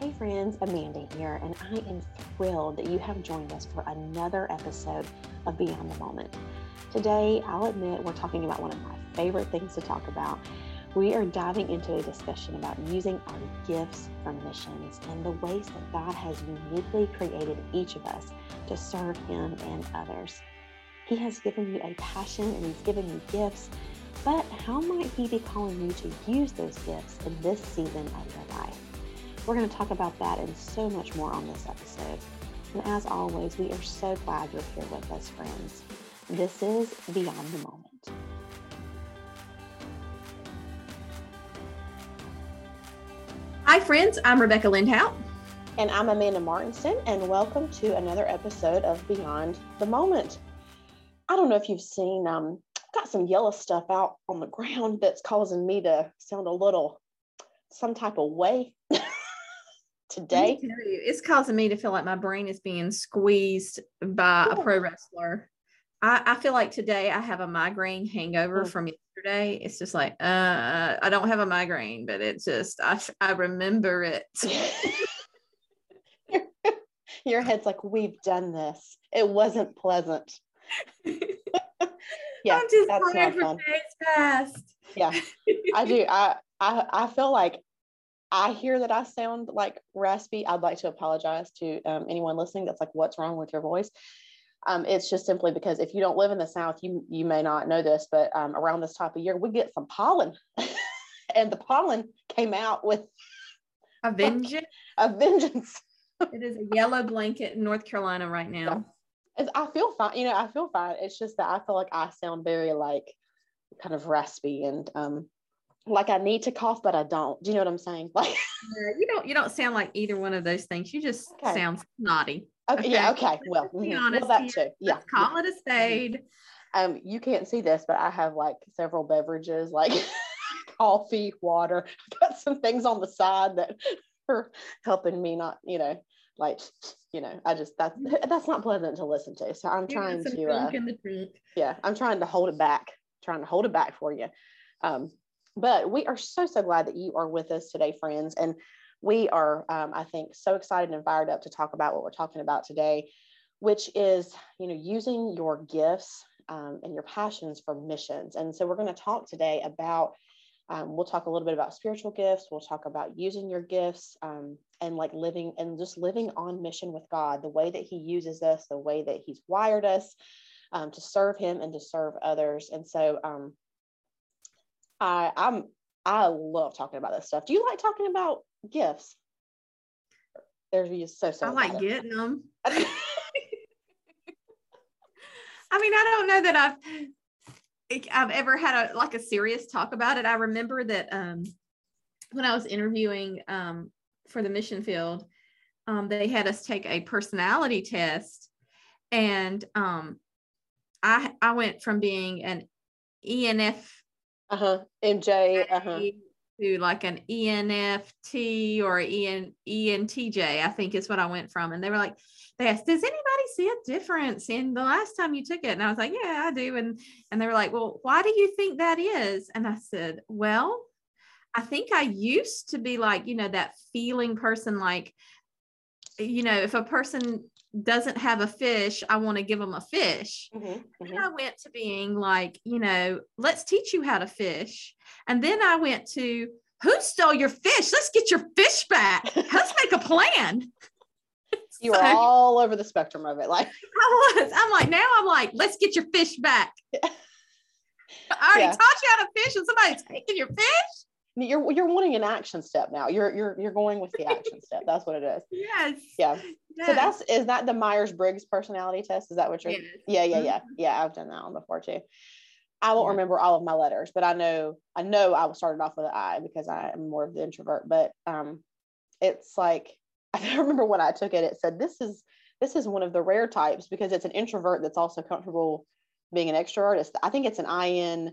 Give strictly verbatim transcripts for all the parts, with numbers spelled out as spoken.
Hey friends, Amanda here, and I am thrilled that you have joined us for another episode of Beyond the Moment. Today, I'll admit we're talking about one of my favorite things to talk about. We are diving into a discussion about using our gifts for missions and the ways that God has uniquely created each of us to serve Him and others. He has given you a passion and He's given you gifts, but how might He be calling you to use those gifts in this season of your life? We're going to talk about that and so much more on this episode. And as always, we are so glad you're here with us, friends. This is Beyond the Moment. Hi, friends. I'm Rebecca Lindhout. And I'm Amanda Martinson, and welcome to another episode of Beyond the Moment. I don't know if you've seen, um, I've got some yellow stuff out on the ground that's causing me to sound a little some type of way. Today, I tell you, it's causing me to feel like my brain is being squeezed by yeah. a pro wrestler. I, I feel like today I have a migraine hangover mm. from yesterday. It's just like, uh, I don't have a migraine, but it's just, I, I remember it. your, your head's like, we've done this. It wasn't pleasant. Yeah, I'm just that's not fun. Fast. Yeah, I do. I, I, I feel like I hear that I sound like raspy. I'd like to apologize to um, anyone listening that's like, what's wrong with your voice? Um, it's just simply because if you don't live in the South, you you may not know this, but um, around this time of year, we get some pollen. And the pollen came out with a vengeance. a vengeance. It is a yellow blanket in North Carolina right now. Yeah. I feel fine. You know, I feel fine. It's just that I feel like I sound very like kind of raspy and um like I need to cough, but I don't. Do you know what I'm saying? Like yeah, you don't, you don't sound like either one of those things. You just okay. sound snotty. Okay. okay. Yeah. Okay. Well, be honest, well, that too. Yeah. Let's call yeah. it a spade. Um, you can't see this, but I have like several beverages, like coffee, water. I've got some things on the side that are helping me not, you know, like, you know, I just, that's, that's not pleasant to listen to. So I'm You're trying to, uh, in the drink. yeah, I'm trying to hold it back, trying to hold it back for you. Um, But we are so, so glad that you are with us today, friends. And we are, um, I think, so excited and fired up to talk about what we're talking about today, which is, you know, using your gifts um, and your passions for missions. And so we're going to talk today about, um, we'll talk a little bit about spiritual gifts. We'll talk about using your gifts um, and like living and just living on mission with God, the way that He uses us, the way that He's wired us um, to serve Him and to serve others. And so, um, I I'm I love talking about this stuff. Do you like talking about gifts? There's you so so. I like getting them. I mean, I don't know that I've I've ever had a like a serious talk about it. I remember that um, when I was interviewing um, for the mission field, um, they had us take a personality test, and um, I I went from being an E N F P. Uh-huh. M J. Uh-huh. To like an E N F T or E N E N T J, I think is what I went from. And they were like, they asked, does anybody see a difference in the last time you took it? And I was like, yeah, I do. And and they were like, well, why do you think that is? And I said, well, I think I used to be like, you know, that feeling person, like, you know, if a person doesn't have a fish, I want to give them a fish. Mm-hmm, mm-hmm. Then I went to being like, you know, let's teach you how to fish. And then I went to, who stole your fish? Let's get your fish back. Let's make a plan. You were so, all over the spectrum of it. Like I was. I'm like, now I'm like, let's get your fish back. Yeah. I already yeah. taught you how to fish and somebody's taking your fish. You're you're wanting an action step now. You're you're you're going with the action step. That's what it is. Yes. Yeah. Yes. So that's is that the Myers-Briggs personality test? Is that what you're? Yes. Yeah, yeah, yeah, yeah. I've done that one before too. I won't yeah. remember all of my letters, but I know I know I started off with an I because I am more of the introvert. But um, it's like I remember when I took it. It said this is this is one of the rare types because it's an introvert that's also comfortable being an extrovert. It's, I think it's an I N.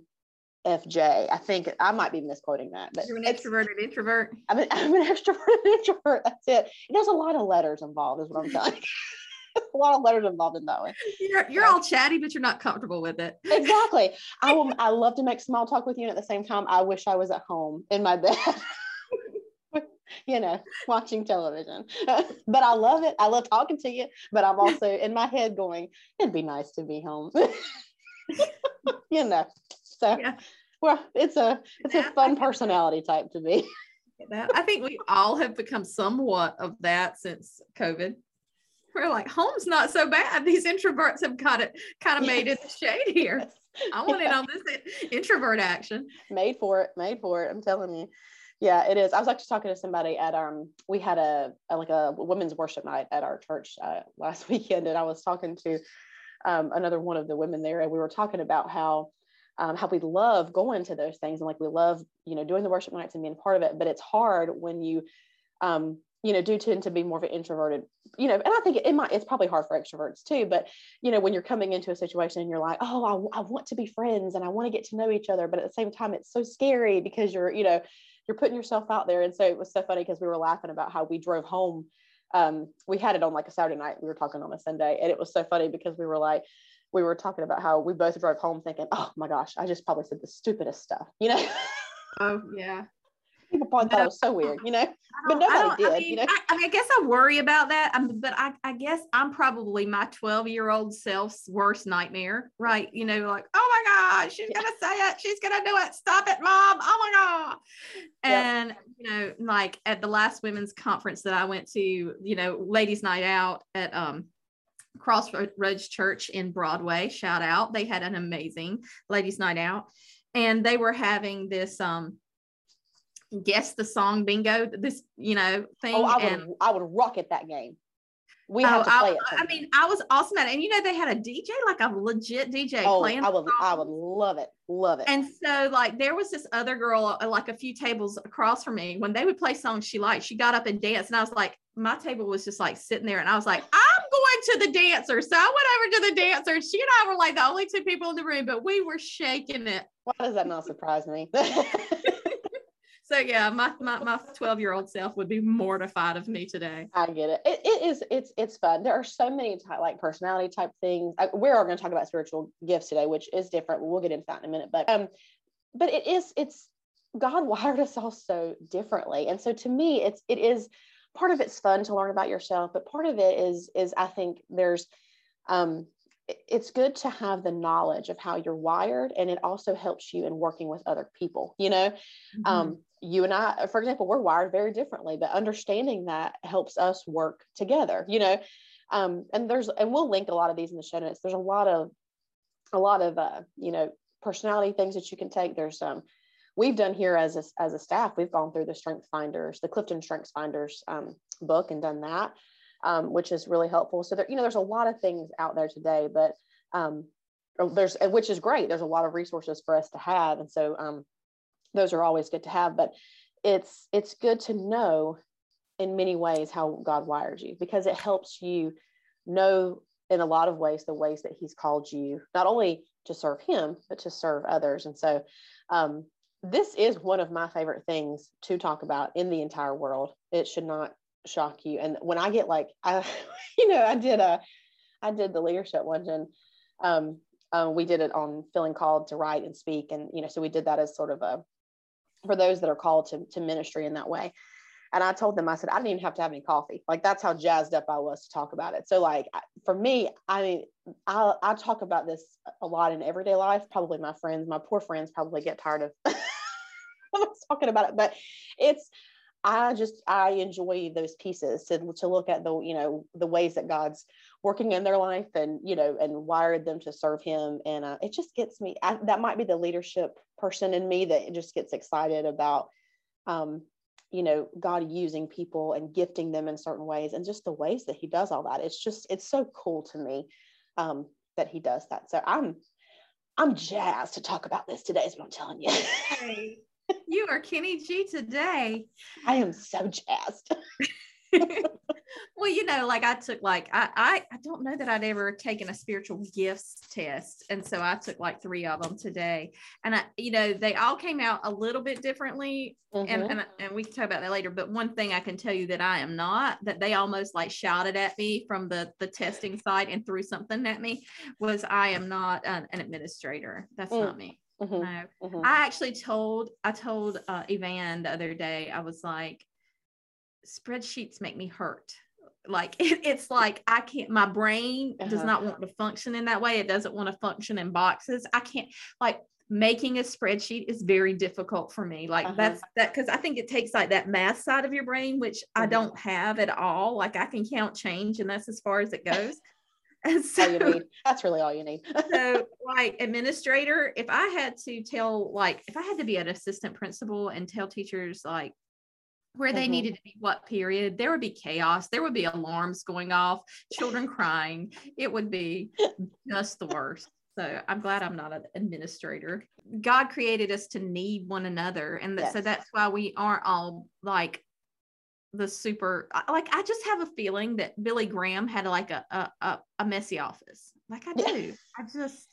F J. I think I might be misquoting that, but you're an extroverted introvert. I'm an, I'm an extroverted introvert. That's it. There's a lot of letters involved, is what I'm telling you. A lot of letters involved in that one. You're, you're so, all chatty, but you're not comfortable with it. Exactly. I will. I love to make small talk with you, and at the same time, I wish I was at home in my bed you know, watching television. But I love it. I love talking to you. But I'm also in my head going, it'd be nice to be home. You know, so yeah. Well, it's a it's a fun personality type to be. I think we all have become somewhat of that since COVID. We're like, home's not so bad. These introverts have got it kind of yes. made it the shade here. Yes. I want yeah. in on this introvert action. Made for it, made for it. I'm telling you. Yeah, it is. I was actually talking to somebody at, um, we had a, a like a women's worship night at our church uh, last weekend. And I was talking to um, another one of the women there. And we were talking about how, um, how we love going to those things. And like, we love, you know, doing the worship nights and being part of it, but it's hard when you, um, you know, do tend to be more of an introverted, you know, and I think it, it might, it's probably hard for extroverts too, but you know, when you're coming into a situation and you're like, oh, I, I want to be friends and I want to get to know each other. But at the same time, it's so scary because you're, you know, you're putting yourself out there. And so it was so funny because we were laughing about how we drove home. Um, we had it on like a Saturday night, we were talking on a Sunday, and it was so funny because we were like, we were talking about how we both drove home thinking, oh my gosh, I just probably said the stupidest stuff, you know? Oh yeah. People probably thought it was so weird, you know, but nobody did. I mean, you know? I, I, mean, I guess I worry about that. I'm, but I, I guess I'm probably my twelve-year-old self's worst nightmare, right? You know, like, oh my God, she's yeah. gonna say it, she's gonna do it. Stop it, Mom! Oh my God! And yep. you know, like at the last women's conference that I went to, you know, ladies' night out at um, Crossroads Church in Broadway. Shout out! They had an amazing ladies' night out, and they were having this. Um, guess the song bingo, this, you know, thing. Oh, I would, and, I would rock at that game. We have oh, to play I, it. I mean, I was awesome at it. And, you know, they had a D J, like a legit D J oh, playing. I would, I would love it. Love it. And so, like, there was this other girl, like a few tables across from me. When they would play songs she liked, she got up and danced. And I was like, my table was just like sitting there. And I was like, I'm going to the dancer. So I went over to the dancer. And she and I were like the only two people in the room, but we were shaking it. Why does that not surprise me? So yeah, my my my twelve-year-old self would be mortified of me today. I get it. It, it is. It's it's fun. There are so many type, like personality type things. I, we're all going to talk about spiritual gifts today, which is different. We'll get into that in a minute. But um, but it is. It's God wired us all so differently, and so to me, it's it is part of it's fun to learn about yourself, but part of it is is I think there's um. it's good to have the knowledge of how you're wired, and it also helps you in working with other people. You know, mm-hmm. um, you and I, for example, we're wired very differently, but understanding that helps us work together, you know? Um, and there's, and we'll link a lot of these in the show notes. There's a lot of, a lot of, uh, you know, personality things that you can take. There's some, um, we've done here as a, as a staff, we've gone through the StrengthsFinders, the Clifton StrengthsFinders um, book and done that. Um, which is really helpful. So there, you know, there's a lot of things out there today, but um, there's, which is great. There's a lot of resources for us to have. And so um, those are always good to have, but it's, it's good to know in many ways how God wired you, because it helps you know in a lot of ways, the ways that he's called you, not only to serve him, but to serve others. And so um, this is one of my favorite things to talk about in the entire world. It should not shock you. And when I get like, I, you know, I did a, I did the leadership one, and um, uh, we did it on feeling called to write and speak. And, you know, so we did that as sort of a, for those that are called to, to ministry in that way. And I told them, I said, I didn't even have to have any coffee. Like, that's how jazzed up I was to talk about it. So like, for me, I mean, I, I talk about this a lot in everyday life. Probably my friends, my poor friends probably get tired of talking about it, but it's, I just, I enjoy those pieces to, to look at the, you know, the ways that God's working in their life and, you know, and wired them to serve him. And uh, it just gets me, I, that might be the leadership person in me that just gets excited about, um, you know, God using people and gifting them in certain ways and just the ways that he does all that. It's just, it's so cool to me um, that he does that. So I'm, I'm jazzed to talk about this today, is what I'm telling you. You are Kenny G today. I am so jazzed. Well, you know, like I took like, I, I, I don't know that I'd ever taken a spiritual gifts test. And so I took like three of them today. And I, you know, they all came out a little bit differently. Mm-hmm. And, and, and we can talk about that later. But one thing I can tell you that I am not, that they almost like shouted at me from the, the testing side and threw something at me, was I am not an, an administrator. That's mm. not me. Mm-hmm. No. Mm-hmm. I actually told, I told uh, Evan the other day, I was like, spreadsheets make me hurt. Like it, it's like I can't, my brain uh-huh. does not want to function in that way. It doesn't want to function in boxes. I can't, like, making a spreadsheet is very difficult for me. Like uh-huh. that's that, because I think it takes like that math side of your brain, which mm-hmm. I don't have at all. Like I can count change and that's as far as it goes. And so that's really all you need. So like administrator, if I had to tell, like if I had to be an assistant principal and tell teachers like where they mm-hmm. needed to be, what period, there would be chaos. There would be alarms going off, children crying. It would be just the worst. So I'm glad I'm not an administrator. God created us to need one another. And yes. so that's why we aren't all like the super, like, I just have a feeling that Billy Graham had like a, a, a messy office. Like I do. Yes. I just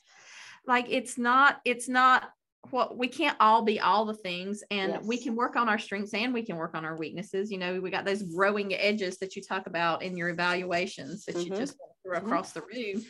like, it's not, it's not, well, we can't all be all the things, and yes. we can work on our strengths and we can work on our weaknesses. You know, we got those growing edges that you talk about in your evaluations that mm-hmm. you just threw across mm-hmm. the room.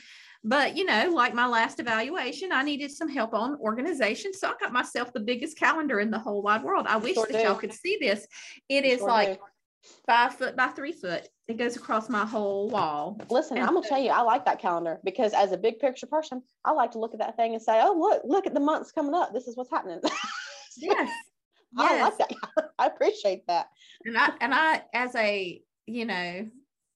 But, you know, like my last evaluation, I needed some help on organization. So I got myself the biggest calendar in the whole wide world. I wish sure that do. y'all could see this. It is sure like do. five foot by three foot. It goes across my whole wall. Listen, and I'm going to so, tell you, I like that calendar because as a big picture person, I like to look at that thing and say, oh, look, look at the months coming up. This is what's happening. Yes. I yes. like that. I appreciate that. And I, and I, as a, you know,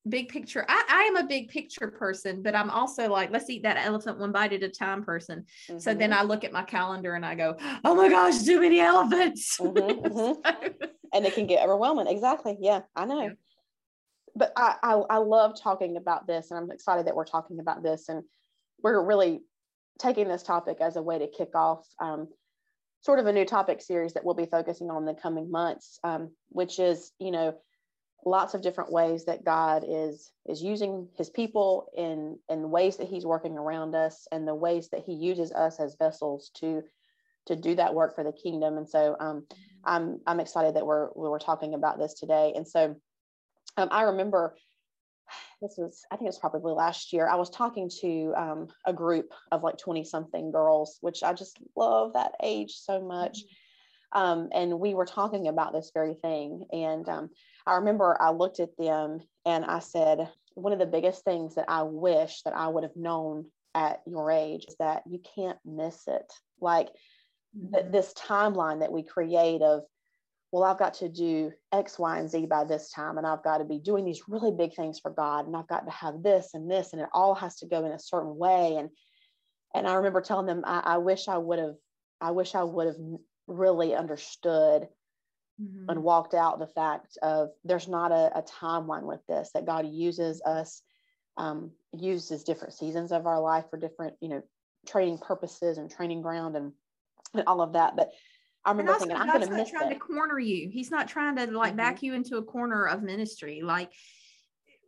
big picture, I, I am a big picture person, but I'm also like, let's eat that elephant one bite at a time person. Mm-hmm. So then I look at my calendar and I go, oh my gosh, too many elephants. Mm-hmm, mm-hmm. So, and it can get overwhelming. Exactly. Yeah, I know. Yeah. But I, I, I love talking about this, and I'm excited that we're talking about this, and we're really taking this topic as a way to kick off um, sort of a new topic series that we'll be focusing on in the coming months, um, which is, you know, lots of different ways that God is is using his people in, in ways that he's working around us, and the ways that he uses us as vessels to to do that work for the kingdom. And so um, I'm I'm excited that we're we're talking about this today. And so Um, I remember this was, I think it was probably last year. I was talking to um, a group of like twenty something girls, which I just love that age so much. Mm-hmm. Um, and we were talking about this very thing. And um, I remember I looked at them and I said, one of the biggest things that I wish that I would have known at your age is that you can't miss it. Like mm-hmm. th- this timeline that we create of, well, I've got to do X, Y, and Z by this time, and I've got to be doing these really big things for God, and I've got to have this and this, and it all has to go in a certain way. And and I remember telling them, I, I wish I would have, I wish I would have really understood mm-hmm. and walked out the fact of there's not a, a timeline with this, that God uses us, um, uses different seasons of our life for different, you know, training purposes and training ground and and all of that, but. I remember also, thinking, I'm going to miss it. God's not trying to corner you. He's not trying to like mm-hmm. back you into a corner of ministry. Like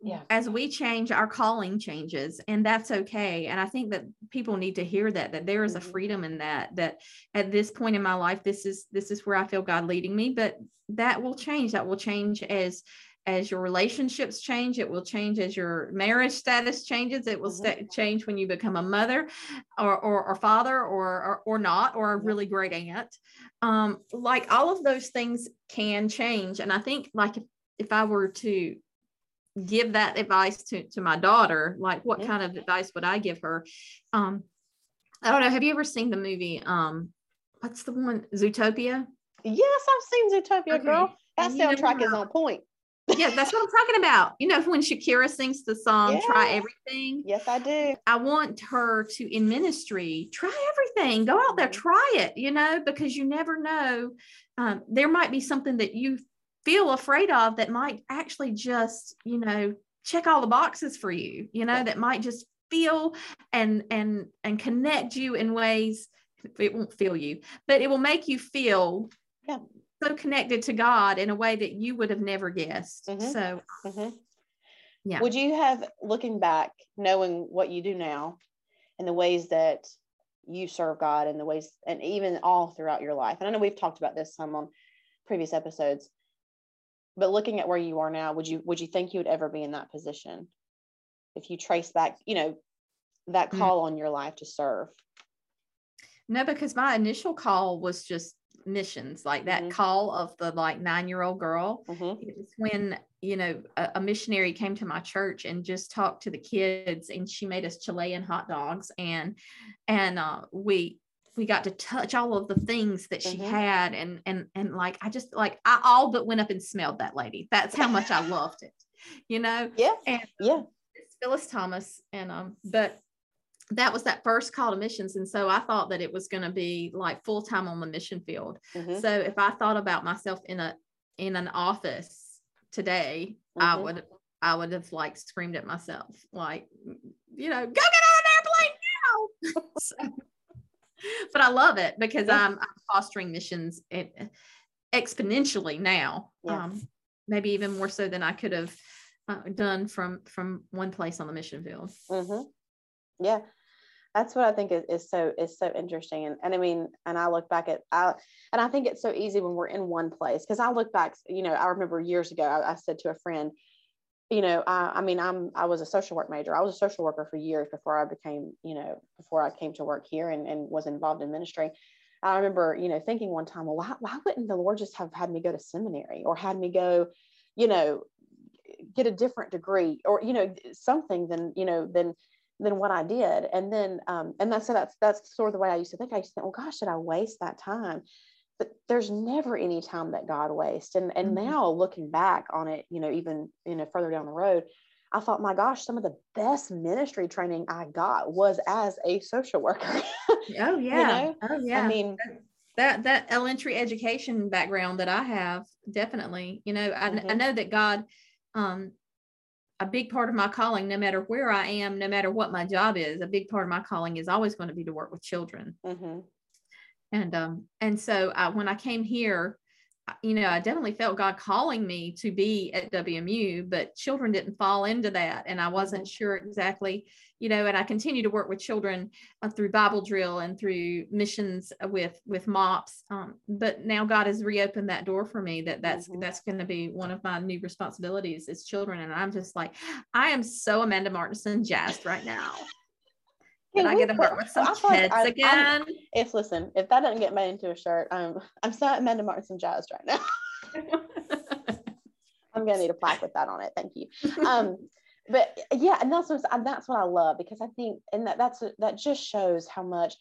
yeah. as we change, our calling changes, and that's okay. And I think that people need to hear that, that there is mm-hmm. a freedom in that, that at this point in my life, this is, this is where I feel God leading me, but that will change. That will change as, as your relationships change. It will change as your marriage status changes. It will st- change when you become a mother or, or, or father or, or, or not, or a really great aunt. Um, like all of those things can change. And I think like, if, if I were to give that advice to, to my daughter, like what kind of advice would I give her? Um, I don't know. Have you ever seen the movie? Um, what's the one? Zootopia? Yes. I've seen Zootopia, okay. Girl. That soundtrack is on point. Yeah, that's what I'm talking about. You know, when Shakira sings the song, yes. Try Everything. Yes, I do. I want her to, in ministry, try everything. Go out there, try it, you know, because you never know. Um, there might be something that you feel afraid of that might actually just, you know, check all the boxes for you, you know, yeah. that might just feel and, and, and connect you in ways. It won't feel you, but it will make you feel yeah. so connected to God in a way that you would have never guessed. Mm-hmm. So, mm-hmm. yeah. Would you have, looking back, knowing what you do now and the ways that you serve God and the ways, and even all throughout your life, and I know we've talked about this some on previous episodes, but looking at where you are now, would you, would you think you would ever be in that position if you trace back, you know, that call mm-hmm. on your life to serve? No, because my initial call was just missions, like that mm-hmm. call of the like nine-year-old girl. Mm-hmm. It was when you know, a, a missionary came to my church and just talked to the kids, and she made us Chilean hot dogs. And, and, uh, we, we got to touch all of the things that she mm-hmm. had. And, and, and like, I just like, I all but went up and smelled that lady. That's how much I loved it, you know? Yeah. And, yeah. It's Phyllis Thomas. And, um, but that was that first call to missions. And so I thought that it was going to be like full-time on the mission field. Mm-hmm. So if I thought about myself in a, in an office, today, mm-hmm. I would I would have like screamed at myself, like, you know, go get on an airplane now. So, but I love it because yes. I'm, I'm fostering missions exponentially now, yes. um, maybe even more so than I could have uh, done from from one place on the mission field. Mm-hmm. Yeah, that's what I think is, is so is so interesting. And, and I mean, and I look back at, I, and I think it's so easy when we're in one place. Cause I look back, you know, I remember years ago, I, I said to a friend, you know, I, I mean, I'm, I was a social work major. I was a social worker for years before I became, you know, before I came to work here and, and was involved in ministry. I remember, you know, thinking one time, well, why, why wouldn't the Lord just have had me go to seminary or had me go, you know, get a different degree or, you know, something than, you know, than, than what I did. And then, um, and that's, so that's, that's sort of the way I used to think. I used to think, well, gosh, did I waste that time? But there's never any time that God wastes. And, and mm-hmm. now looking back on it, you know, even, you know, further down the road, I thought, my gosh, some of the best ministry training I got was as a social worker. Oh yeah. You know? Oh yeah. I mean, that, that elementary education background that I have, definitely, you know, I, mm-hmm. I know that God, um, a big part of my calling, no matter where I am, no matter what my job is, a big part of my calling is always going to be to work with children. Mm-hmm. And, um, and so I, when I came here, you know, I definitely felt God calling me to be at W M U, but children didn't fall into that. And I wasn't sure exactly, you know, and I continue to work with children uh, through Bible drill and through missions with, with MOPS. Um, but now God has reopened that door for me that that's, mm-hmm. that's going to be one of my new responsibilities is children. And I'm just like, I am so Amanda Martinson jazzed right now. Can I get a heart with some heads I, again? I'm, if listen, if that doesn't get made into a shirt, um, I'm so Amanda Martinson jazzed right now. I'm gonna need a plaque with that on it. Thank you. Um, but yeah, and that's what and that's what I love because I think, and that that's that just shows how much,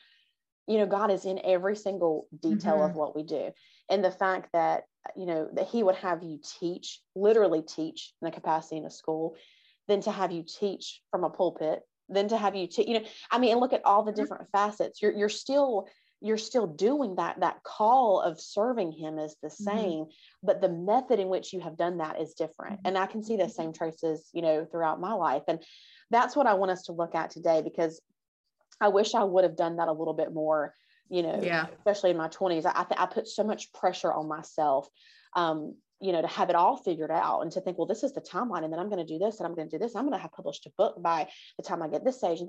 you know, God is in every single detail mm-hmm. of what we do, and the fact that you know that He would have you teach, literally teach in the capacity in a school, then to have you teach from a pulpit. Than to have you, t- you know, I mean, and look at all the different facets. You're, you're still, you're still doing that. That call of serving Him is the same, mm-hmm. but the method in which you have done that is different. And I can see the same traces, you know, throughout my life. And that's what I want us to look at today, because I wish I would have done that a little bit more, you know, yeah. especially in my twenties. I, I, th- I put so much pressure on myself, um, you know, to have it all figured out and to think, well, this is the timeline, and then I'm going to do this, and I'm going to do this. I'm going to have published a book by the time I get this age.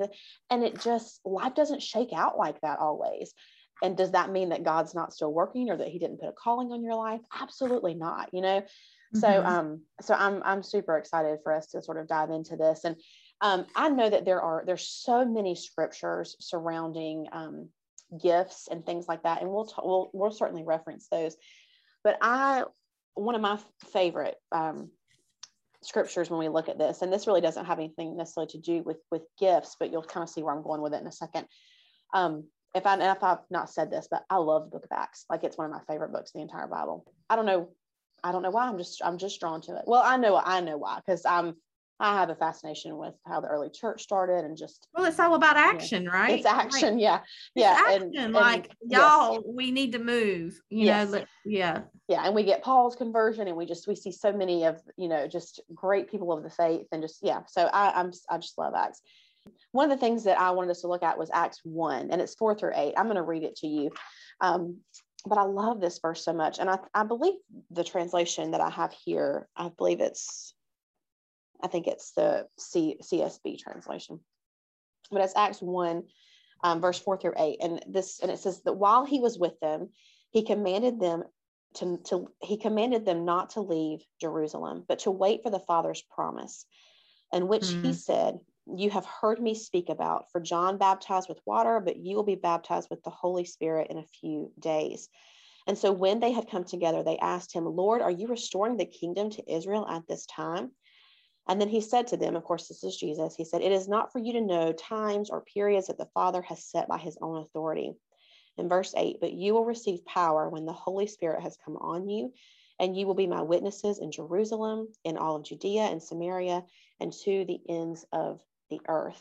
And it just, life doesn't shake out like that always. And does that mean that God's not still working or that He didn't put a calling on your life? Absolutely not, you know? Mm-hmm. So, um, so I'm, I'm super excited for us to sort of dive into this. And, um, I know that there are, there's so many scriptures surrounding, um, gifts and things like that. And we'll, t- we'll, we'll certainly reference those, but I, one of my favorite um, scriptures when we look at this, and this really doesn't have anything necessarily to do with, with gifts, but you'll kind of see where I'm going with it in a second. Um, if I, and if I've not said this, but I love the book of Acts. Like it's one of my favorite books in the entire Bible. I don't know. I don't know why I'm just, I'm just drawn to it. Well, I know, I know why, because I'm, I have a fascination with how the early church started and just, well, it's all about action, you know, right? It's action. Like, yeah. Yeah. Action, and, and, like y'all, yes. we need to move, you yes. know, like, yeah. Yeah. And we get Paul's conversion and we just, we see so many of, you know, just great people of the faith and just, yeah. So I, I'm, I just love Acts. One of the things that I wanted us to look at was Acts one, and it's four through eight. I'm going to read it to you. Um, but I love this verse so much. And I, I believe the translation that I have here, I believe it's, I think it's the C, C S B translation, but it's Acts one, um, verse four through eight. And this, and it says that while he was with them, he commanded them to, to, he commanded them not to leave Jerusalem, but to wait for the Father's promise, and which mm-hmm. he said, you have heard me speak about, for John baptized with water, but you will be baptized with the Holy Spirit in a few days. And so when they had come together, they asked him, Lord, are you restoring the kingdom to Israel at this time? And then he said to them, of course, this is Jesus. He said, it is not for you to know times or periods that the Father has set by his own authority. In verse eight, but you will receive power when the Holy Spirit has come on you, and you will be my witnesses in Jerusalem, in all of Judea and Samaria, and to the ends of the earth.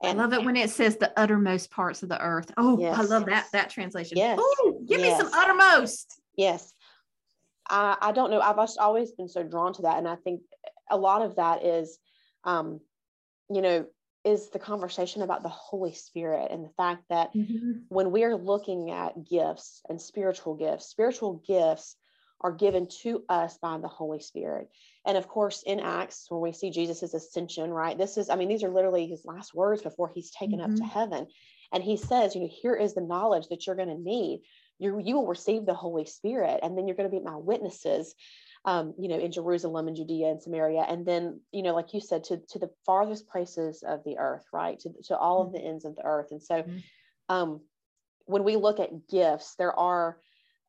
And I love it when it says the uttermost parts of the earth. Oh, yes, I love yes. that, that translation. Yes. Ooh, give yes. me some uttermost. Yes. I, I don't know. I've always been so drawn to that. And I think a lot of that is, um, you know, is the conversation about the Holy Spirit and the fact that mm-hmm. when we are looking at gifts and spiritual gifts, spiritual gifts are given to us by the Holy Spirit. And of course, in Acts, when we see Jesus's ascension, right, this is, I mean, these are literally his last words before he's taken mm-hmm. up to heaven. And he says, you know, here is the knowledge that you're going to need. You, you will receive the Holy Spirit, and then you're going to be my witnesses, um, you know, in Jerusalem and Judea and Samaria. And then, you know, like you said, to, to the farthest places of the earth, right, to, to all mm-hmm. of the ends of the earth. And so mm-hmm. um, when we look at gifts, there are,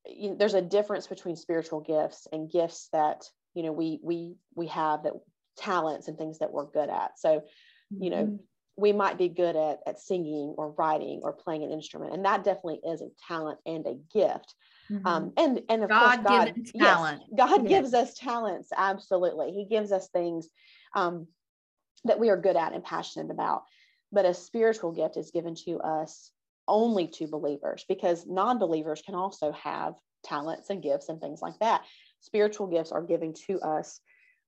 You know, there's a difference between spiritual gifts and gifts that, you know, we, we, we have that talents and things that we're good at. So, mm-hmm. you know, we might be good at, at singing or writing or playing an instrument. And that definitely is a talent and a gift. Mm-hmm. Um, and, and of God course, God, talent. Yes, God yes. gives us talents. Absolutely. He gives us things um, that we are good at and passionate about, but a spiritual gift is given to us only to believers, because non-believers can also have talents and gifts and things like that. Spiritual gifts are given to us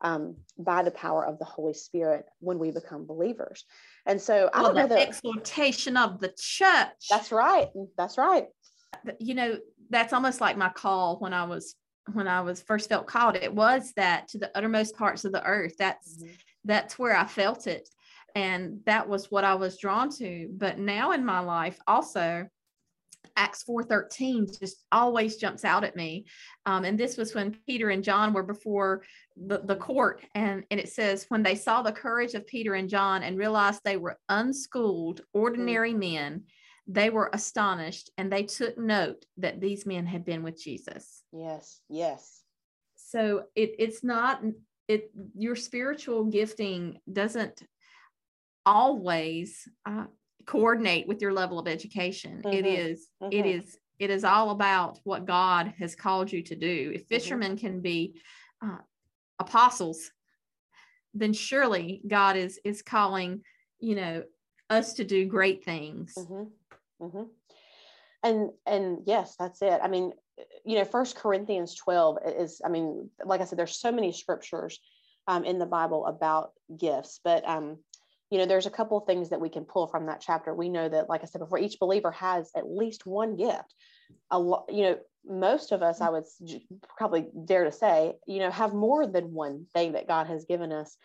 um, by the power of the Holy Spirit when we become believers. And so I well, don't know the exhortation of the church. That's right. That's right. You know, that's almost like my call when I was, when I was first felt called, it was that to the uttermost parts of the earth. That's, mm-hmm. that's where I felt it. And that was what I was drawn to. But now in my life also, Acts four thirteen just always jumps out at me. Um, and this was when Peter and John were before the, the court. And, and it says, when they saw the courage of Peter and John and realized they were unschooled, ordinary men, they were astonished, and they took note that these men had been with Jesus. Yes, yes. So it, it's not, it your spiritual gifting doesn't always uh, coordinate with your level of education. Mm-hmm. It is, mm-hmm. it is, it is all about what God has called you to do. If fishermen mm-hmm. can be uh, apostles, then surely God is, is calling, you know, us to do great things. Mm-hmm. Mm-hmm. And, and yes, that's it. I mean, you know, First Corinthians twelve is, I mean, like I said, there's so many scriptures um, in the Bible about gifts, but um, you know, there's a couple of things that we can pull from that chapter. We know that, like I said before, each believer has at least one gift. A lot, you know, most of us, I would probably dare to say, you know, have more than one thing that God has given us,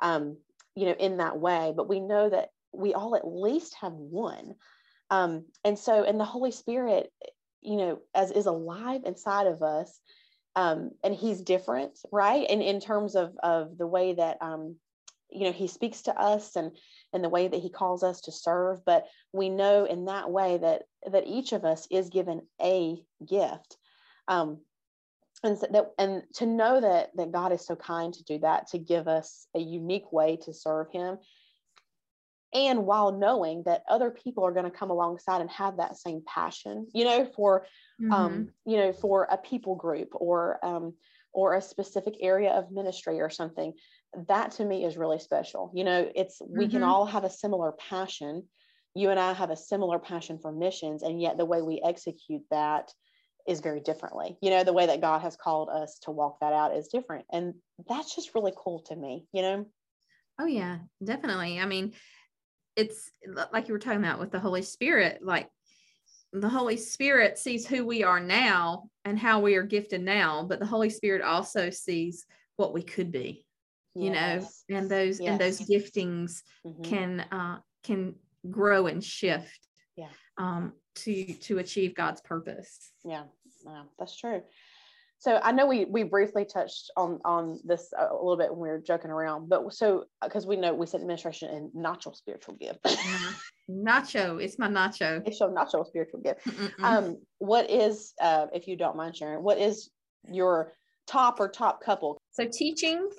um, you know, in that way. But we know that we all at least have one. Um, and so, and the Holy Spirit, you know, as is alive inside of us, um, and he's different, right? And in terms of, of the way that, um, you know, he speaks to us and, and the way that he calls us to serve. But we know in that way that, that each of us is given a gift. Um, and so that, and to know that, that God is so kind to do that, to give us a unique way to serve him. And while knowing that other people are going to come alongside and have that same passion, you know, for, mm-hmm. um, you know, for a people group or, um, or a specific area of ministry or something. That to me is really special. You know, it's, we mm-hmm. can all have a similar passion. You and I have a similar passion for missions, and yet the way we execute that is very differently. You know, the way that God has called us to walk that out is different. And that's just really cool to me, you know? Oh yeah, definitely. I mean, it's like you were talking about with the Holy Spirit, like the Holy Spirit sees who we are now and how we are gifted now, but the Holy Spirit also sees what we could be. You yes. know, and those yes. and those giftings mm-hmm. can uh, can grow and shift yeah. um, to to achieve God's purpose. Yeah, wow. That's true. So I know we we briefly touched on on this a little bit when we were joking around, but so because we know we said administration and nacho spiritual gift. Nacho, it's my nacho. It's your nacho spiritual gift. Mm-mm-mm. Um, what is, uh, if you don't mind sharing, what is your top or top couple? So teaching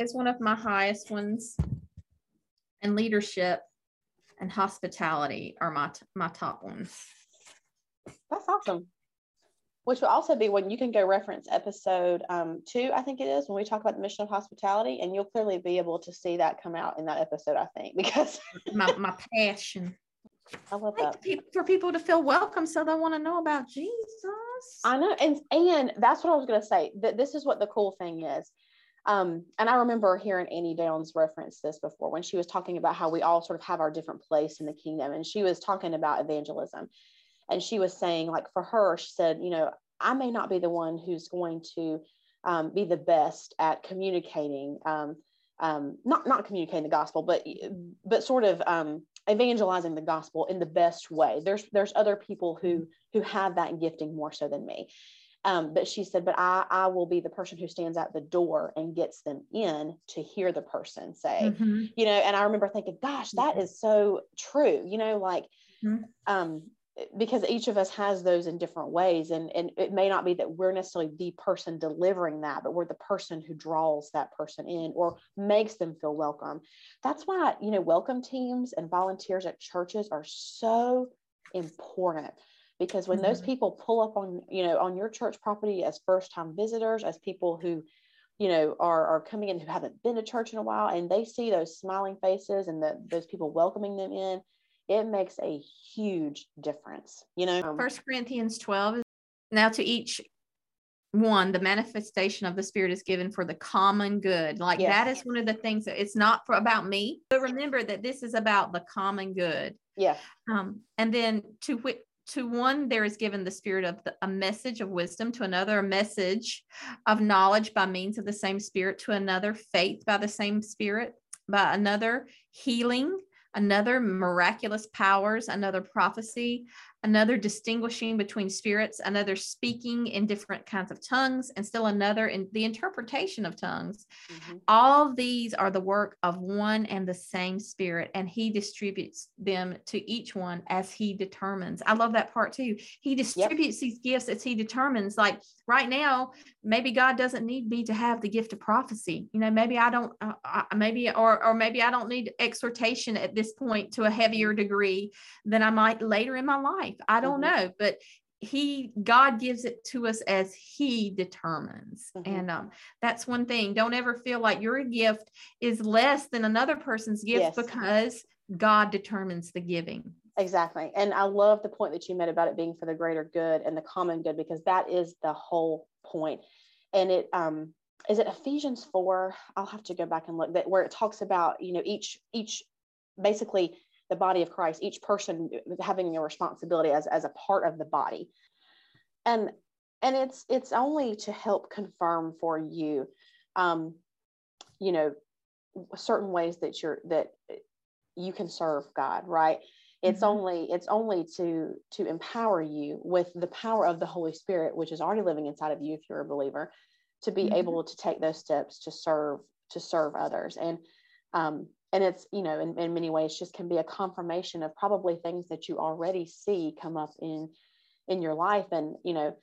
is one of my highest ones, and leadership and hospitality are my my top ones. That's awesome. Which will also be when you can go reference episode um, two, I think it is, when we talk about the mission of hospitality, and you'll clearly be able to see that come out in that episode, I think, because my, my passion. I love I like that. For people to feel welcome, so they want to know about Jesus. I know, and and that's what I was going to say. That this is what the cool thing is. Um, and I remember hearing Annie Downs reference this before when she was talking about how we all sort of have our different place in the kingdom, and she was talking about evangelism. And she was saying, like, for her, she said, you know, I may not be the one who's going to um, be the best at communicating, um, um, not not communicating the gospel, but but sort of um, evangelizing the gospel in the best way. There's there's other people who who have that gifting more so than me. Um, but she said, but I, I will be the person who stands at the door and gets them in to hear the person say, mm-hmm. you know, and I remember thinking, gosh, that is so true. You know, like, mm-hmm. um, because each of us has those in different ways. And, and it may not be that we're necessarily the person delivering that, but we're the person who draws that person in or makes them feel welcome. That's why, you know, welcome teams and volunteers at churches are so important. Because when mm-hmm. those people pull up on, you know, on your church property as first-time visitors, as people who, you know, are, are coming in who haven't been to church in a while, and they see those smiling faces and the, those people welcoming them in, it makes a huge difference, you know. First Corinthians twelve is, now to each one, the manifestation of the Spirit is given for the common good. Like yes. that is one of the things that it's not for, about me, but remember that this is about the common good. Yeah. Um, and then to which, to one, there is given the spirit of the, a message of wisdom, to another, a message of knowledge by means of the same Spirit, to another, faith by the same Spirit, by another, healing, another, miraculous powers, another, prophecy, another, distinguishing between spirits, another, speaking in different kinds of tongues, and still another in the interpretation of tongues. Mm-hmm. All these are the work of one and the same Spirit, and He distributes them to each one as He determines. I love that part too. He distributes yep. these gifts as He determines. Like right now, maybe God doesn't need me to have the gift of prophecy. You know, maybe I don't, uh, I, maybe, or, or maybe I don't need exhortation at this point to a heavier degree than I might later in my life. I don't mm-hmm. know, but he, God gives it to us as He determines. Mm-hmm. And um, that's one thing. Don't ever feel like your gift is less than another person's gift yes. because God determines the giving. Exactly. And I love the point that you made about it being for the greater good and the common good, because that is the whole point. And it, um, is it Ephesians four? I'll have to go back and look, that where it talks about, you know, each, each basically the body of Christ, each person having a responsibility as, as a part of the body. And, and it's, it's only to help confirm for you, um, you know, certain ways that you're, that you can serve God, right? It's mm-hmm. only, it's only to, to empower you with the power of the Holy Spirit, which is already living inside of you, if you're a believer, to be mm-hmm. able to take those steps to serve, to serve others. And, um, And it's, you know, in, in many ways just can be a confirmation of probably things that you already see come up in, in your life. And, you know,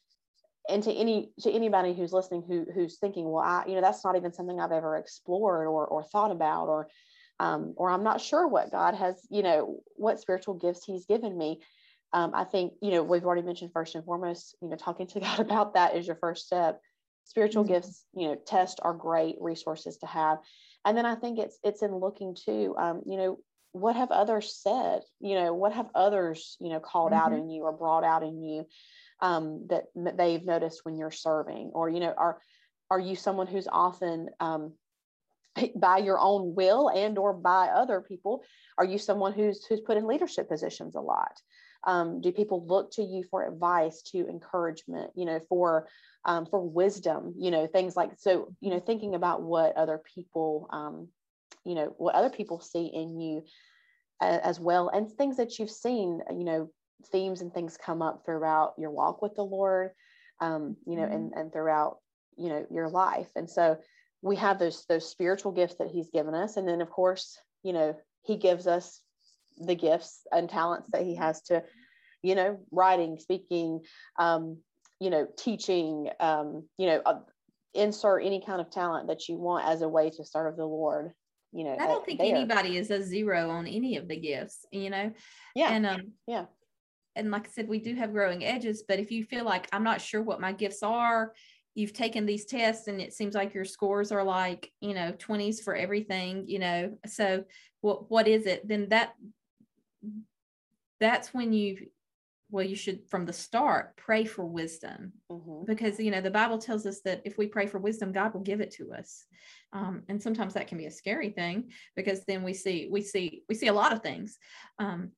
and to any, to anybody who's listening, who, who's thinking, well, I, you know, that's not even something I've ever explored or, or thought about, or, um, or I'm not sure what God has, you know, what spiritual gifts He's given me. Um, I think, you know, we've already mentioned first and foremost, you know, talking to God about that is your first step. Spiritual mm-hmm. gifts, you know, tests are great resources to have. And then I think it's, it's in looking to, um, you know, what have others said, you know, what have others, you know, called mm-hmm. out in you or brought out in you, um, that they've noticed when you're serving, or, you know, are, are you someone who's often, um, by your own will and or by other people, are you someone who's, who's put in leadership positions a lot? Um, do people look to you for advice, to encouragement, you know, for, um, for wisdom, you know, things like, so, you know, thinking about what other people, um, you know, what other people see in you as, as well. And things that you've seen, you know, themes and things come up throughout your walk with the Lord, um, you know, mm-hmm. and, and throughout, you know, your life. And so we have those, those spiritual gifts that he's given us. And then of course, you know, he gives us the gifts and talents that he has to, you know, writing, speaking, um, you know, teaching, um, you know, uh, insert any kind of talent that you want as a way to serve the Lord. You know, I don't think there. anybody is a zero on any of the gifts, you know? Yeah. And, um, yeah. And like I said, we do have growing edges, but if you feel like I'm not sure what my gifts are, you've taken these tests and it seems like your scores are like, you know, twenties for everything, you know, so what, what is it? Then that, that's when you, well, you should from the start pray for wisdom, mm-hmm. because, you know, the Bible tells us that if we pray for wisdom, God will give it to us. Um, and sometimes that can be a scary thing because then we see, we see, we see a lot of things. Um,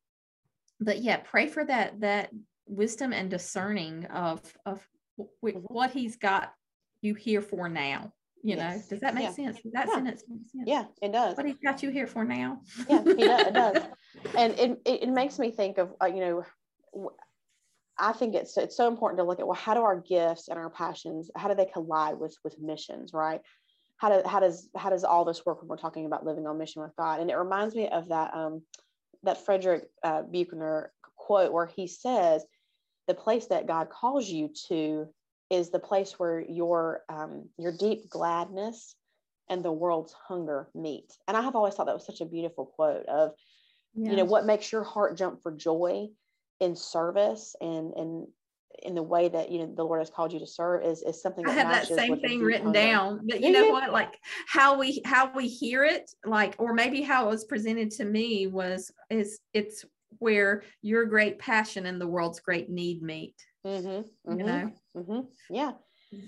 but yeah, pray for that, that wisdom and discerning of, of w- what he's got you here for now. You yes. know, does that make yeah. sense? Does that yeah. sentence make sense? Yeah, it does. What he's got you here for now. Yeah, he does, it does. And it, it, it makes me think of, uh, you know, I think it's it's so important to look at, well, how do our gifts and our passions, how do they collide with with missions, right? How do how does how does all this work when we're talking about living on mission with God? And it reminds me of that um, that Frederick uh, Buechner quote where he says, "The place that God calls you to is the place where your um, your deep gladness and the world's hunger meet." And I have always thought that was such a beautiful quote of, yes. you know, what makes your heart jump for joy in service and and in the way that, you know, the Lord has called you to serve is is something that I have that same thing written hunger. down. But you yeah, know yeah. what, like how we how we hear it, like, or maybe how it was presented to me was is it's where your great passion and the world's great need meet. Mm-hmm, mm-hmm, you know, mm-hmm, yeah.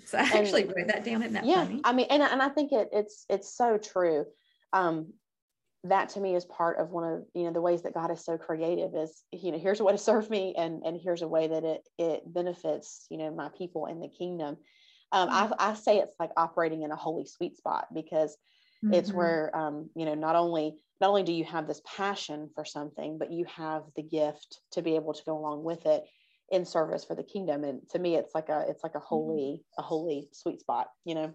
So I actually and, wrote that down in that. Yeah, funny? I mean, and and I think it it's it's so true. Um, that to me is part of one of, you know, the ways that God is so creative is, you know, here's a way to serve me. And, and here's a way that it, it benefits, you know, my people in the kingdom. Um, mm-hmm. I, I say it's like operating in a holy sweet spot because mm-hmm. it's where, um, you know, not only, not only do you have this passion for something, but you have the gift to be able to go along with it in service for the kingdom. And to me, it's like a, it's like a holy, mm-hmm. a holy sweet spot, you know?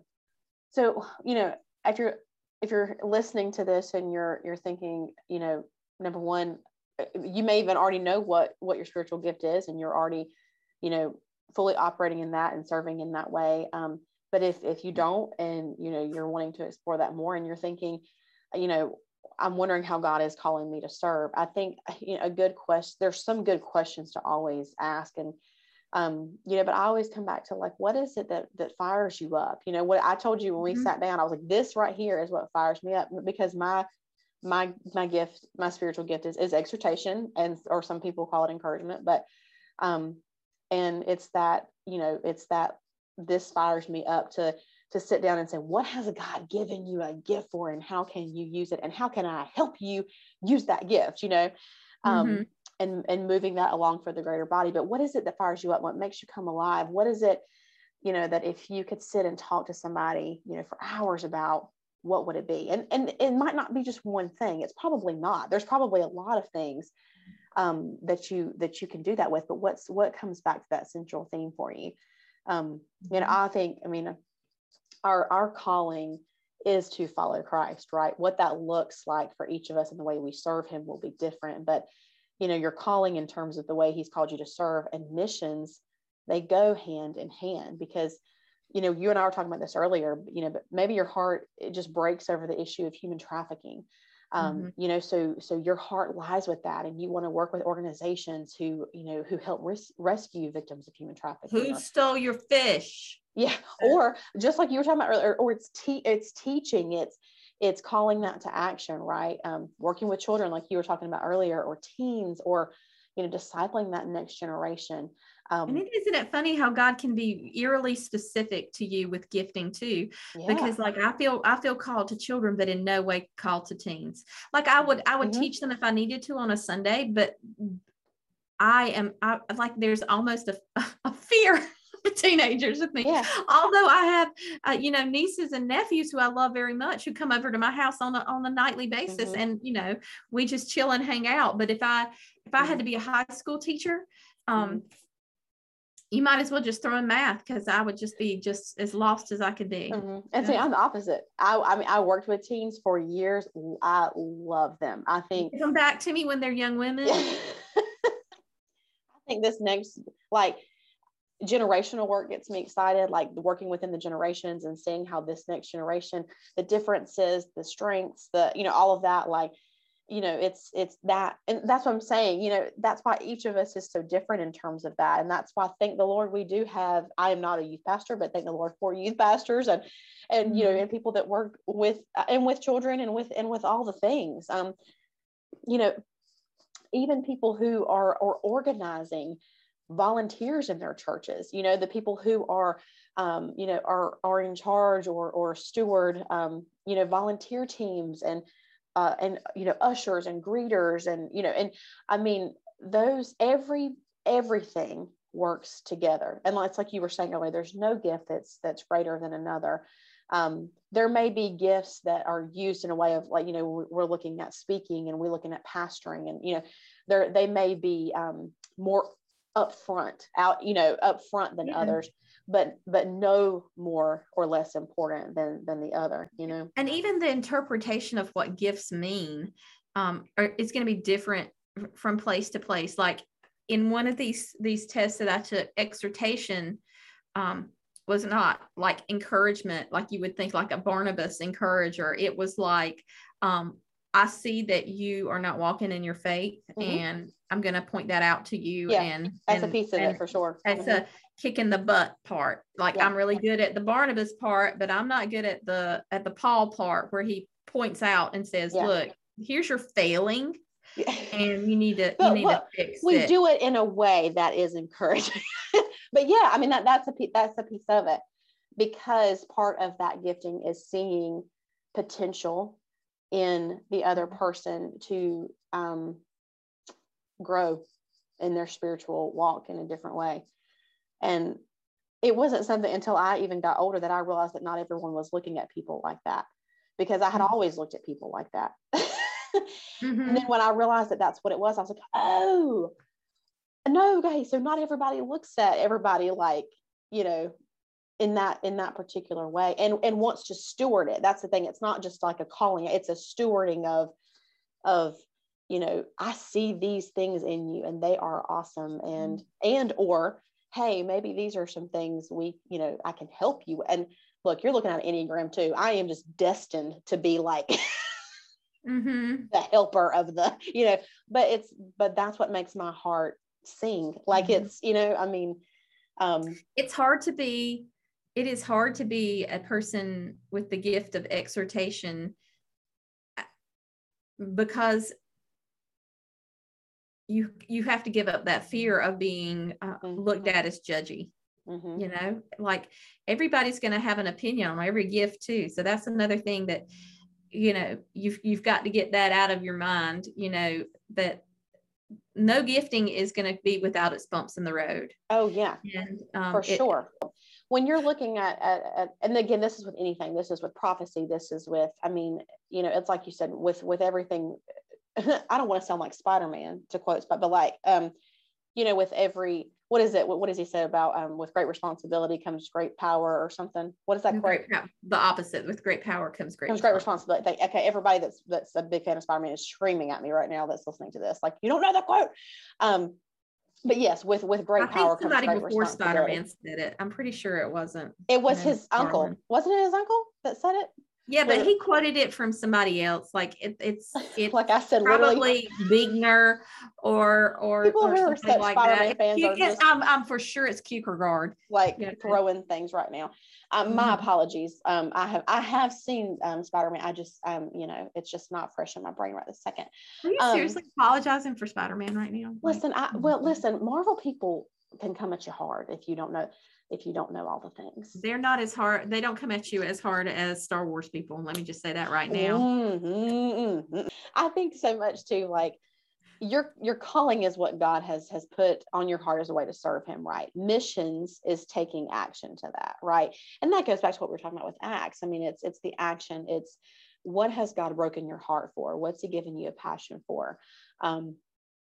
So, you know, if you're, if you're listening to this and you're, you're thinking, you know, number one, you may even already know what, what your spiritual gift is, and you're already, you know, fully operating in that and serving in that way. Um, but if, if you don't, and, you know, you're wanting to explore that more and you're thinking, you know, I'm wondering how God is calling me to serve. I think, you know, a good question, there's some good questions to always ask. And, um, you know, but I always come back to like, what is it that, that fires you up? You know, what I told you when we mm-hmm. sat down, I was like, this right here is what fires me up, because my, my, my gift, my spiritual gift is, is exhortation, and, or some people call it encouragement, but, um, and it's that, you know, it's that this fires me up to, to sit down and say, what has God given you a gift for, and how can you use it? And how can I help you use that gift? You know, um, mm-hmm. and and moving that along for the greater body. But what is it that fires you up? What makes you come alive? What is it, you know, that if you could sit and talk to somebody, you know, for hours about, what would it be? And, and it might not be just one thing. It's probably not. There's probably a lot of things um, that you, that you can do that with, but what's, what comes back to that central theme for you? Um, you know, I think, I mean, our, our calling is to follow Christ, right? What that looks like for each of us and the way we serve him will be different, but you know, your calling in terms of the way he's called you to serve and missions, they go hand in hand because, you know, you and I were talking about this earlier, you know, but maybe your heart, it just breaks over the issue of human trafficking. Um, mm-hmm. You know, so, so your heart lies with that, and you want to work with organizations who, you know, who help res- rescue victims of human trafficking. Who stole your fish? Yeah. Or just like you were talking about earlier, or it's te- it's teaching, it's, it's calling that to action, right? Um, working with children, like you were talking about earlier, or teens, or, you know, discipling that next generation. Um, and isn't it funny how God can be eerily specific to you with gifting too? Yeah. Because like, I feel, I feel called to children, but in no way called to teens. Like I would, I would mm-hmm. teach them if I needed to on a Sunday, but I am I, like, there's almost a, a fear teenagers with me, yeah. although I have uh, you know, nieces and nephews who I love very much who come over to my house on a, on a nightly basis, mm-hmm. and you know, we just chill and hang out. But if I if I mm-hmm. had to be a high school teacher, um mm-hmm. you might as well just throw in math, because I would just be just as lost as I could be. Mm-hmm. And see, I'm the opposite. I, I mean, I worked with teens for years. I love them. I think they come back to me when they're young women. I think this next, like, generational work gets me excited, like working within the generations and seeing how this next generation, the differences, the strengths, the, you know, all of that, like, you know, it's, it's that, and that's what I'm saying, you know, that's why each of us is so different in terms of that. And that's why, thank the Lord, we do have, I am not a youth pastor, but thank the Lord for youth pastors and, and, mm-hmm. you know, and people that work with, and with children and with, and with all the things, um, you know, even people who are, are organizing volunteers in their churches, you know, the people who are, um, you know, are, are in charge or, or steward, um, you know, volunteer teams and, Uh, and, you know, ushers and greeters and, you know, and I mean, those, every, everything works together. And it's like you were saying earlier, there's no gift that's, that's greater than another. Um, there may be gifts that are used in a way of like, you know, we're looking at speaking and we're looking at pastoring and, you know, there, they may be um, more upfront out, you know, upfront than yeah. others. But but no more or less important than than the other, you know. And even the interpretation of what gifts mean, um, is going to be different from place to place. Like in one of these these tests that I took, exhortation um, was not like encouragement, like you would think, like a Barnabas encourager. It was like, um, I see that you are not walking in your faith, mm-hmm. and I'm going to point that out to you. Yeah, and that's and, a piece of it for sure. That's mm-hmm. a kick in the butt part. Like yeah. I'm really good at the Barnabas part, but I'm not good at the, at the Paul part where he points out and says, yeah. look, here's your failing yeah. and you need to, but, you need well, to fix we it. We do it in a way that is encouraging, but yeah, I mean, that, that's a piece, that's a piece of it, because part of that gifting is seeing potential in the other person to, um, grow in their spiritual walk in a different way. And it wasn't something until I even got older that I realized that not everyone was looking at people like that, because I had always looked at people like that. mm-hmm. And then when I realized that that's what it was, I was like, oh, no, okay, so not everybody looks at everybody like, you know, in that, in that particular way and, and wants to steward it. That's the thing. It's not just like a calling, it's a stewarding of, of, you know, I see these things in you and they are awesome. And, and, or, hey, maybe these are some things we, you know, I can help you. And look, you're looking at Enneagram too. I am just destined to be like mm-hmm. the helper of the, you know, but it's, but that's what makes my heart sing. Like mm-hmm. it's, you know, I mean, um, it's hard to be, it is hard to be a person with the gift of exhortation, because you you have to give up that fear of being uh, looked at as judgy, mm-hmm. you know, like everybody's going to have an opinion on every gift too. So that's another thing that, you know, you've, you've got to get that out of your mind, you know, that no gifting is going to be without its bumps in the road. Oh yeah, and, um, for it, sure. When you're looking at, at, at, and again, this is with anything, this is with prophecy, this is with, I mean, you know, it's like you said, with, with everything, I don't want to sound like Spider-Man to quote, but, but like, um, you know, with every, what is it? What, what does he say about, um, with great responsibility comes great power or something? What is that? Great, great the opposite, with great power comes great, comes great responsibility. Okay. Everybody that's, that's a big fan of Spider-Man is screaming at me right now that's listening to this. Like, you don't know that quote. Um, but yes, with, with great I power comes great responsibility. I think somebody before Spider-Man said it. I'm pretty sure it wasn't. It was his Spider-Man. Uncle. Wasn't it his uncle that said it? Yeah, but he quoted it from somebody else. Like it, it's it's like I said, probably Buechner or or, or something like that. Can, I'm I'm for sure it's Kierkegaard. Like yeah. throwing things right now. Um, mm-hmm. My apologies. Um, I have I have seen um, Spider-Man. I just um, you know, it's just not fresh in my brain right this second. Are you um, seriously apologizing for Spider-Man right now? Listen, I well listen, Marvel people can come at you hard if you don't know. If you don't know all the things, they're not as hard. They don't come at you as hard as Star Wars people. Let me just say that right now. Mm-hmm, mm-hmm. I think so much too. Like your your calling is what God has has put on your heart as a way to serve Him. Right? Missions is taking action to that. Right? And that goes back to what we were talking about with Acts. I mean, it's it's the action. It's what has God broken your heart for? What's He given you a passion for? Um,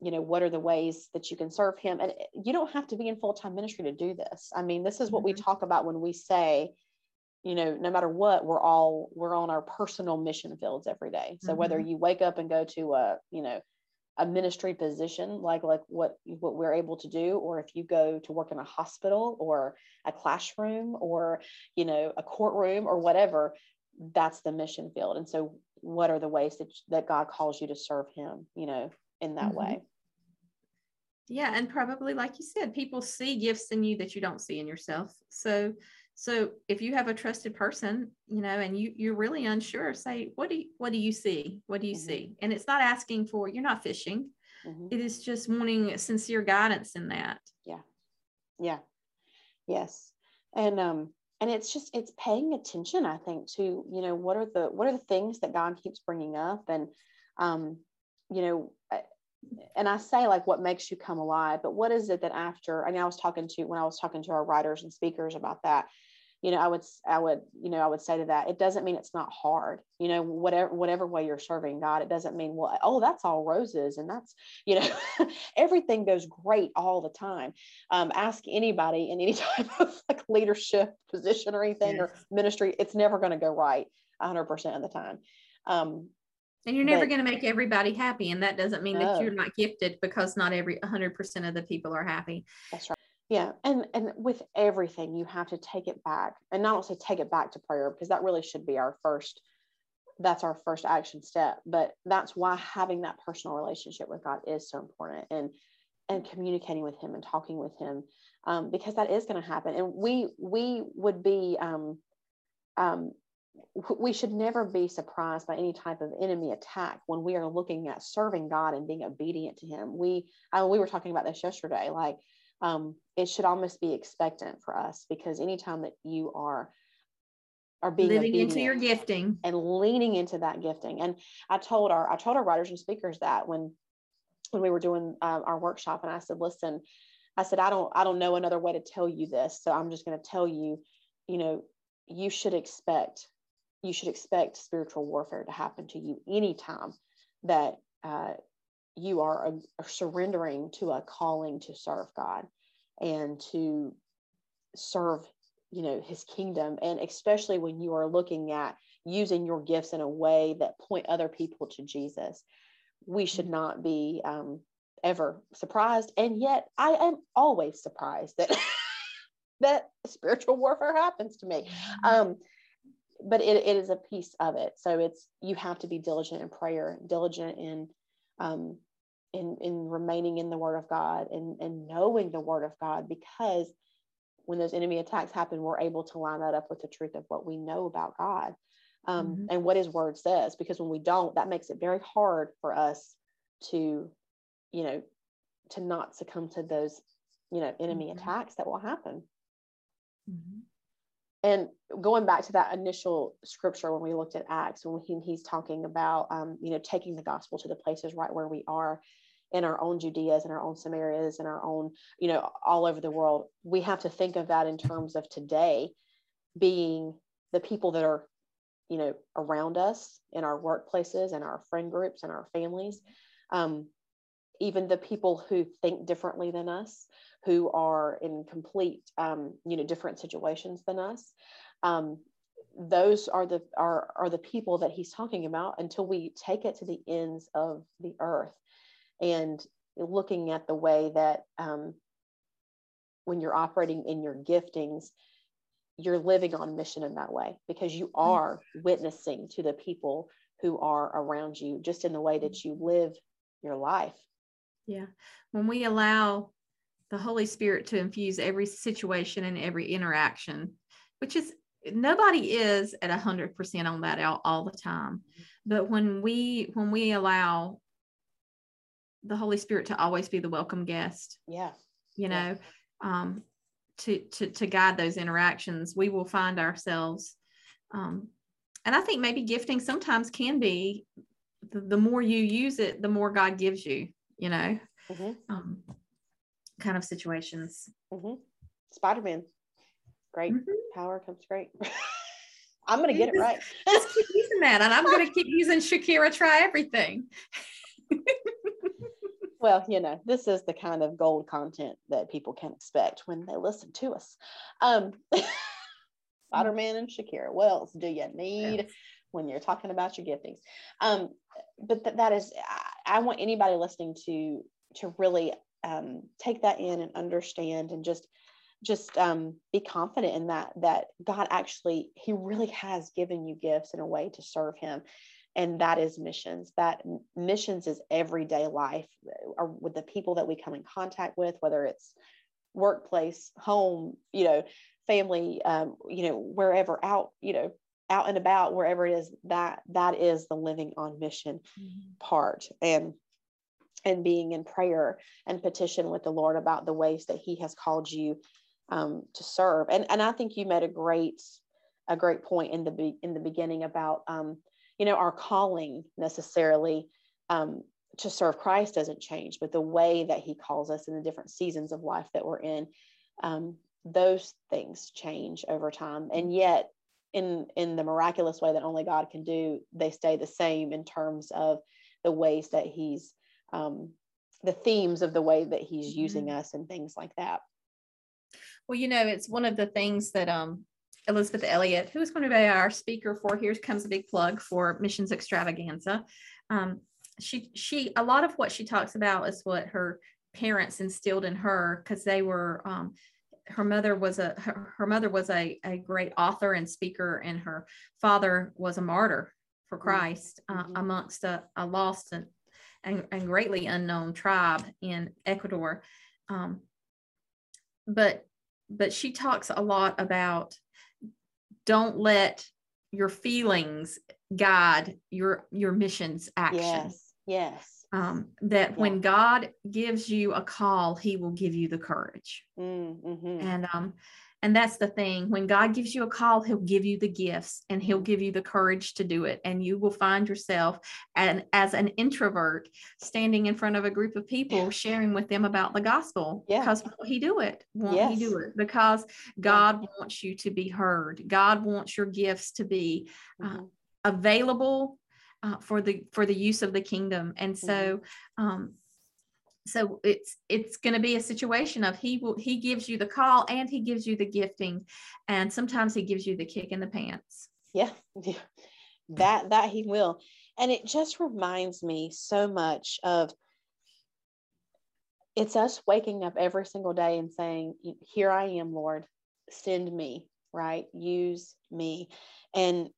you know, what are the ways that you can serve him? And you don't have to be in full-time ministry to do this. I mean, this is what mm-hmm. we talk about when we say, you know, no matter what, we're all, we're on our personal mission fields every day. So mm-hmm. whether you wake up and go to a, you know, a ministry position, like, like what, what we're able to do, or if you go to work in a hospital or a classroom or, you know, a courtroom or whatever, that's the mission field. And so what are the ways that, that God calls you to serve him, you know, in that mm-hmm. way? Yeah. And probably, like you said, people see gifts in you that you don't see in yourself. So, so if you have a trusted person, you know, and you, you're really unsure, say, what do you, what do you see? What do you mm-hmm. see? And it's not asking for, you're not fishing. Mm-hmm. It is just wanting sincere guidance in that. Yeah. Yeah. Yes. And, um, and it's just, it's paying attention, I think, to, you know, what are the, what are the things that God keeps bringing up? And, um, you know, I, and I say, like, what makes you come alive, but what is it that after, I mean, I was talking to, when I was talking to our writers and speakers about that, you know, I would, I would, you know, I would say to that, it doesn't mean it's not hard, you know, whatever, whatever way you're serving God, it doesn't mean, well, oh, that's all roses. And that's, you know, everything goes great all the time. Um, ask anybody in any type of like leadership position or anything yes. or ministry, it's never going to go right a hundred percent of the time. Um, And you're never going to make everybody happy. And that doesn't mean no. that you're not gifted, because not every one hundred percent of the people are happy. That's right. Yeah. And, and with everything, you have to take it back, and not also take it back to prayer, because that really should be our first, that's our first action step. But that's why having that personal relationship with God is so important, and, and communicating with him and talking with him, um, because that is going to happen. And we, we would be, um, um, we should never be surprised by any type of enemy attack when we are looking at serving God and being obedient to him. We, I, we were talking about this yesterday, like, um, it should almost be expectant for us, because anytime that you are, are being living into your gifting and leaning into that gifting. And I told our, I told our writers and speakers that when, when we were doing uh, our workshop, and I said, listen, I said, I don't, I don't know another way to tell you this. So I'm just going to tell you, you know, you should expect you should expect spiritual warfare to happen to you anytime that uh, you are, uh, are surrendering to a calling to serve God and to serve, you know, his kingdom. And especially when you are looking at using your gifts in a way that point other people to Jesus, we should not be um, ever surprised. And yet I am always surprised that, that spiritual warfare happens to me. Um, but it, it is a piece of it. So it's, you have to be diligent in prayer, diligent in, um, in, in remaining in the word of God and, and knowing the word of God, because when those enemy attacks happen, we're able to line that up with the truth of what we know about God, um, mm-hmm. and what his word says, because when we don't, that makes it very hard for us to, you know, to not succumb to those, you know, enemy mm-hmm. attacks that will happen. Mm-hmm. And going back to that initial scripture, when we looked at Acts, when he, he's talking about, um, you know, taking the gospel to the places right where we are in our own Judeas and our own Samarias and our own, you know, all over the world, we have to think of that in terms of today being the people that are, you know, around us in our workplaces and our friend groups and our families, um, even the people who think differently than us, who are in complete, um, you know, different situations than us. Um, those are the, are, are the people that he's talking about, until we take it to the ends of the earth. And looking at the way that, um, when you're operating in your giftings, you're living on mission in that way, because you are witnessing to the people who are around you, just in the way that you live your life. Yeah. When we allow the Holy Spirit to infuse every situation and every interaction, which is, nobody is at a hundred percent on that all, all the time. But when we, when we allow the Holy Spirit to always be the welcome guest, yeah, you know, yeah. um, to, to, to guide those interactions, we will find ourselves. Um, and I think maybe gifting sometimes can be the, the more you use it, the more God gives you, you know, mm-hmm. um, kind of situations. Mm-hmm. Spider-Man, great mm-hmm. power comes great. I'm gonna get it right. Just keep using that, and I'm gonna keep using Shakira. Try everything. Well, you know, this is the kind of gold content that people can expect when they listen to us. Um, Spider-Man and Shakira, what else do you need yes. when you're talking about your giftings? Um, but th- that is, I, I want anybody listening to to really um, take that in and understand, and just just um, be confident in that, that God actually, he really has given you gifts in a way to serve him. And that is missions. That missions is everyday life, or with the people that we come in contact with, whether it's workplace, home, you know, family, um, you know, wherever out, you know, out and about, wherever it is, that, that is the living on mission mm-hmm. part, and, and being in prayer and petition with the Lord about the ways that he has called you um, to serve. And, and I think you made a great, a great point in the, be, in the beginning about, um, you know, our calling necessarily um, to serve Christ doesn't change, but the way that he calls us in the different seasons of life that we're in, um, those things change over time. And yet in, in the miraculous way that only God can do, they stay the same in terms of the ways that he's, um, the themes of the way that he's mm-hmm. using us and things like that. Well, you know, it's one of the things that, um, Elizabeth Elliott, who is going to be our speaker for, here comes a big plug for Missions Extravaganza. Um, she, she, a lot of what she talks about is what her parents instilled in her, because they were, um, her mother was a, her, her mother was a, a great author and speaker, and her father was a martyr for Christ mm-hmm. uh, amongst a, a lost and, and, and greatly unknown tribe in Ecuador. Um, but, but she talks a lot about, don't let your feelings guide your, your mission's action. Yes, yes. Um, that yeah. when God gives you a call, he will give you the courage. Mm, mm-hmm. And, um, and that's the thing. When God gives you a call, he'll give you the gifts, and he'll give you the courage to do it. And you will find yourself an, as an introvert standing in front of a group of people, yeah. sharing with them about the gospel. Yeah. Because will he do it? Won't yes. he do it? Because God yeah. wants you to be heard. God wants your gifts to be mm-hmm. uh, available uh, for the, for the use of the kingdom. And mm-hmm. so, um, So it's, it's going to be a situation of he will, he gives you the call and he gives you the gifting, and sometimes he gives you the kick in the pants. Yeah, yeah. that, that he will. And it just reminds me so much of, it's us waking up every single day and saying, here I am, Lord, send me, right? Use me. And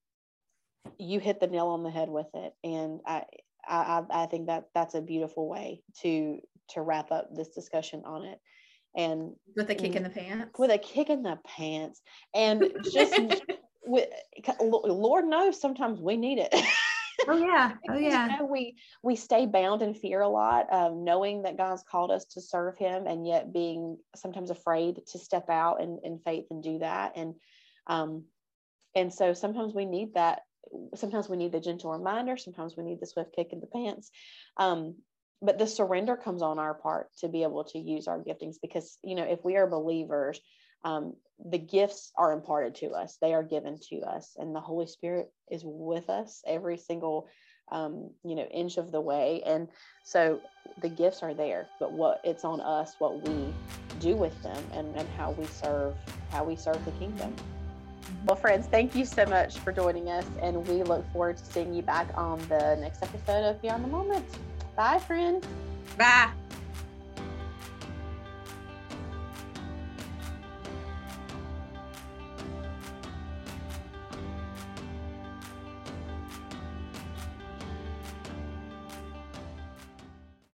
you hit the nail on the head with it. And I, I, I think that that's a beautiful way to, to wrap up this discussion on it. And with a kick in the pants, with a kick in the pants and just with, Lord knows sometimes we need it. Oh yeah. Oh yeah. You know, we, we stay bound in fear a lot, um, knowing that God's called us to serve him, and yet being sometimes afraid to step out in, in faith and do that. And, um, and so sometimes we need that. Sometimes we need the gentle reminder. Sometimes we need the swift kick in the pants. Um, but the surrender comes on our part to be able to use our giftings, because, you know, if we are believers, um, the gifts are imparted to us. They are given to us, and the Holy Spirit is with us every single, um, you know, inch of the way. And so the gifts are there, but what it's on us, what we do with them, and, and how we serve, how we serve the kingdom. Well, friends, thank you so much for joining us, and we look forward to seeing you back on the next episode of Beyond the Moment. Bye, friends. Bye.